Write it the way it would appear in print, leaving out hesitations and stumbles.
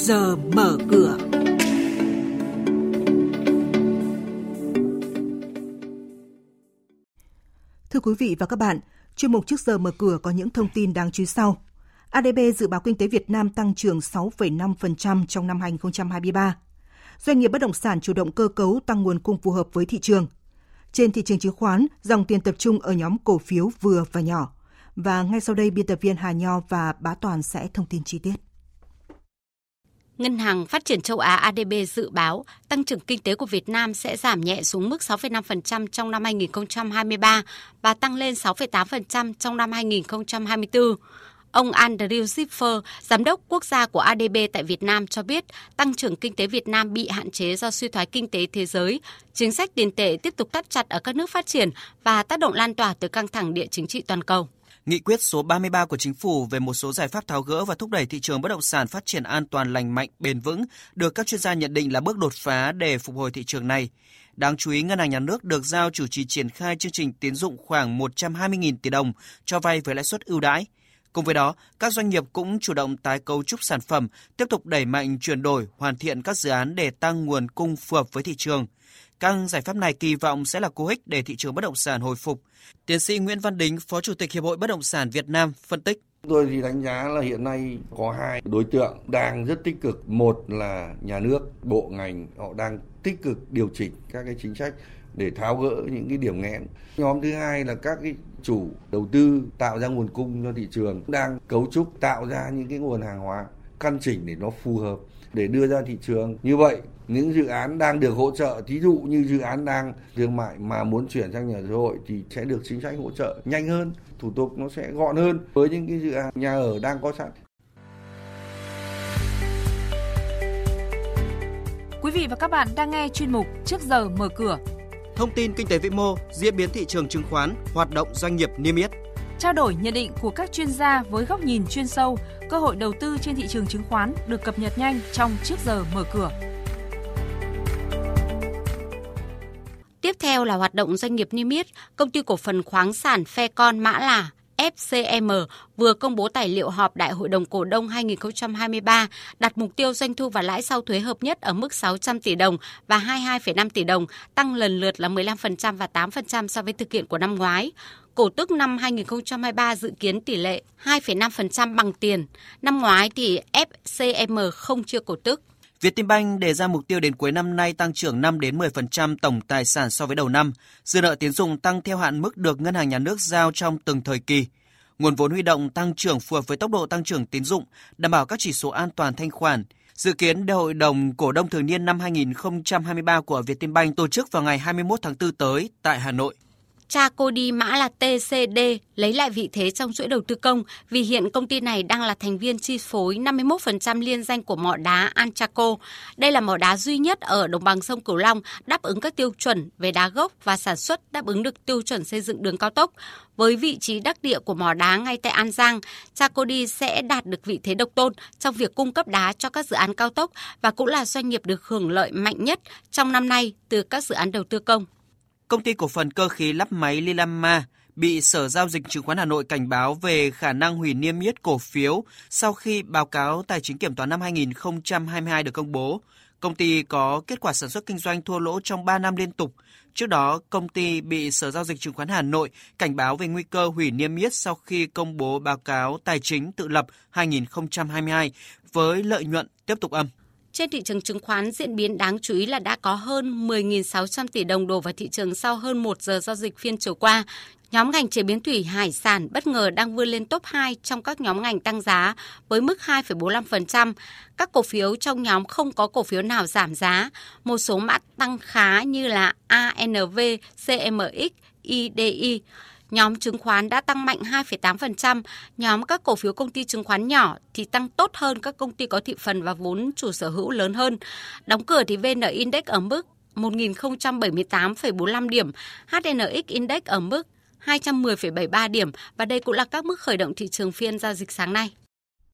Giờ mở cửa. Thưa quý vị và các bạn, chuyên mục Trước giờ mở cửa có những thông tin đáng chú ý sau. ADB dự báo kinh tế Việt Nam tăng trưởng 6,5% trong năm 2023. Doanh nghiệp bất động sản chủ động cơ cấu tăng nguồn cung phù hợp với thị trường. Trên thị trường chứng khoán, dòng tiền tập trung ở nhóm cổ phiếu vừa và nhỏ. Và ngay sau đây, biên tập viên Hà Nho và Bá Toàn sẽ thông tin chi tiết. Ngân hàng Phát triển châu Á ADB dự báo tăng trưởng kinh tế của Việt Nam sẽ giảm nhẹ xuống mức 6,5% trong năm 2023 và tăng lên 6,8% trong năm 2024. Ông Andrew Ziffer, giám đốc quốc gia của ADB tại Việt Nam cho biết tăng trưởng kinh tế Việt Nam bị hạn chế do suy thoái kinh tế thế giới, chính sách tiền tệ tiếp tục thắt chặt ở các nước phát triển và tác động lan tỏa từ căng thẳng địa chính trị toàn cầu. Nghị quyết số 33 của Chính phủ về một số giải pháp tháo gỡ và thúc đẩy thị trường bất động sản phát triển an toàn, lành mạnh, bền vững được các chuyên gia nhận định là bước đột phá để phục hồi thị trường này. Đáng chú ý, Ngân hàng Nhà nước được giao chủ trì triển khai chương trình tín dụng khoảng 120.000 tỷ đồng cho vay với lãi suất ưu đãi. Cùng với đó, các doanh nghiệp cũng chủ động tái cấu trúc sản phẩm, tiếp tục đẩy mạnh chuyển đổi, hoàn thiện các dự án để tăng nguồn cung phù hợp với thị trường. Các giải pháp này kỳ vọng sẽ là cú hích để thị trường bất động sản hồi phục. Tiến sĩ Nguyễn Văn Đính, Phó Chủ tịch Hiệp hội Bất động sản Việt Nam phân tích. Tôi thì đánh giá là hiện nay có hai đối tượng đang rất tích cực. Một là nhà nước, bộ ngành họ đang tích cực điều chỉnh các cái chính sách để tháo gỡ những cái điểm nghẽn. Nhóm thứ hai là các cái chủ đầu tư tạo ra nguồn cung cho thị trường, đang cấu trúc tạo ra những cái nguồn hàng hóa căn chỉnh để nó phù hợp để đưa ra thị trường. Như vậy, những dự án đang được hỗ trợ, thí dụ như dự án đang thương mại mà muốn chuyển sang nhà ở xã hội thì sẽ được chính sách hỗ trợ nhanh hơn, thủ tục nó sẽ gọn hơn với những cái dự án nhà ở đang có sẵn. Quý vị và các bạn đang nghe chuyên mục Trước giờ mở cửa. Thông tin kinh tế vĩ mô, diễn biến thị trường chứng khoán, hoạt động doanh nghiệp niêm yết. Trao đổi nhận định của các chuyên gia với góc nhìn chuyên sâu, cơ hội đầu tư trên thị trường chứng khoán được cập nhật nhanh trong Trước giờ mở cửa. Tiếp theo là hoạt động doanh nghiệp niêm yết. Công ty cổ phần khoáng sản Fecon, mã là FCM vừa công bố tài liệu họp Đại hội đồng cổ đông 2023 đặt mục tiêu doanh thu và lãi sau thuế hợp nhất ở mức 600 tỷ đồng và 22,5 tỷ đồng, tăng lần lượt là 15% và 8% so với thực hiện của năm ngoái. Cổ tức năm 2023 dự kiến tỷ lệ 2,5% bằng tiền. Năm ngoái thì FCM không chia cổ tức. VietinBank đề ra mục tiêu đến cuối năm nay tăng trưởng 5-10% tổng tài sản so với đầu năm, dư nợ tín dụng tăng theo hạn mức được Ngân hàng Nhà nước giao trong từng thời kỳ. Nguồn vốn huy động tăng trưởng phù hợp với tốc độ tăng trưởng tín dụng, đảm bảo các chỉ số an toàn thanh khoản. Dự kiến Đại hội đồng cổ đông thường niên năm 2023 của VietinBank tổ chức vào ngày 21 tháng 4 tới tại Hà Nội. Chaco đi mã là TCD lấy lại vị thế trong chuỗi đầu tư công vì hiện công ty này đang là thành viên chi phối 51% liên danh của mỏ đá An Chaco. Đây là mỏ đá duy nhất ở đồng bằng sông Cửu Long đáp ứng các tiêu chuẩn về đá gốc và sản xuất đáp ứng được tiêu chuẩn xây dựng đường cao tốc. Với vị trí đắc địa của mỏ đá ngay tại An Giang, Chaco đi sẽ đạt được vị thế độc tôn trong việc cung cấp đá cho các dự án cao tốc và cũng là doanh nghiệp được hưởng lợi mạnh nhất trong năm nay từ các dự án đầu tư công. Công ty cổ phần cơ khí lắp máy Lilama bị Sở Giao dịch Chứng khoán Hà Nội cảnh báo về khả năng hủy niêm yết cổ phiếu sau khi báo cáo tài chính kiểm toán năm 2022 được công bố. Công ty có kết quả sản xuất kinh doanh thua lỗ trong 3 năm liên tục. Trước đó, công ty bị Sở Giao dịch Chứng khoán Hà Nội cảnh báo về nguy cơ hủy niêm yết sau khi công bố báo cáo tài chính tự lập 2022 với lợi nhuận tiếp tục âm. Trên thị trường chứng khoán, diễn biến đáng chú ý là đã có hơn 10.600 tỷ đồng đổ vào thị trường sau hơn 1 giờ giao dịch phiên chiều qua. Nhóm ngành chế biến thủy hải sản bất ngờ đang vươn lên top 2 trong các nhóm ngành tăng giá với mức 2,45%. Các cổ phiếu trong nhóm không có cổ phiếu nào giảm giá. Một số mã tăng khá như là ANV, CMX, IDI. Nhóm chứng khoán đã tăng mạnh 2,8%, nhóm các cổ phiếu công ty chứng khoán nhỏ thì tăng tốt hơn các công ty có thị phần và vốn chủ sở hữu lớn hơn. Đóng cửa thì VN Index ở mức 1.078,45 điểm, HNX Index ở mức 210,73 điểm và đây cũng là các mức khởi động thị trường phiên giao dịch sáng nay.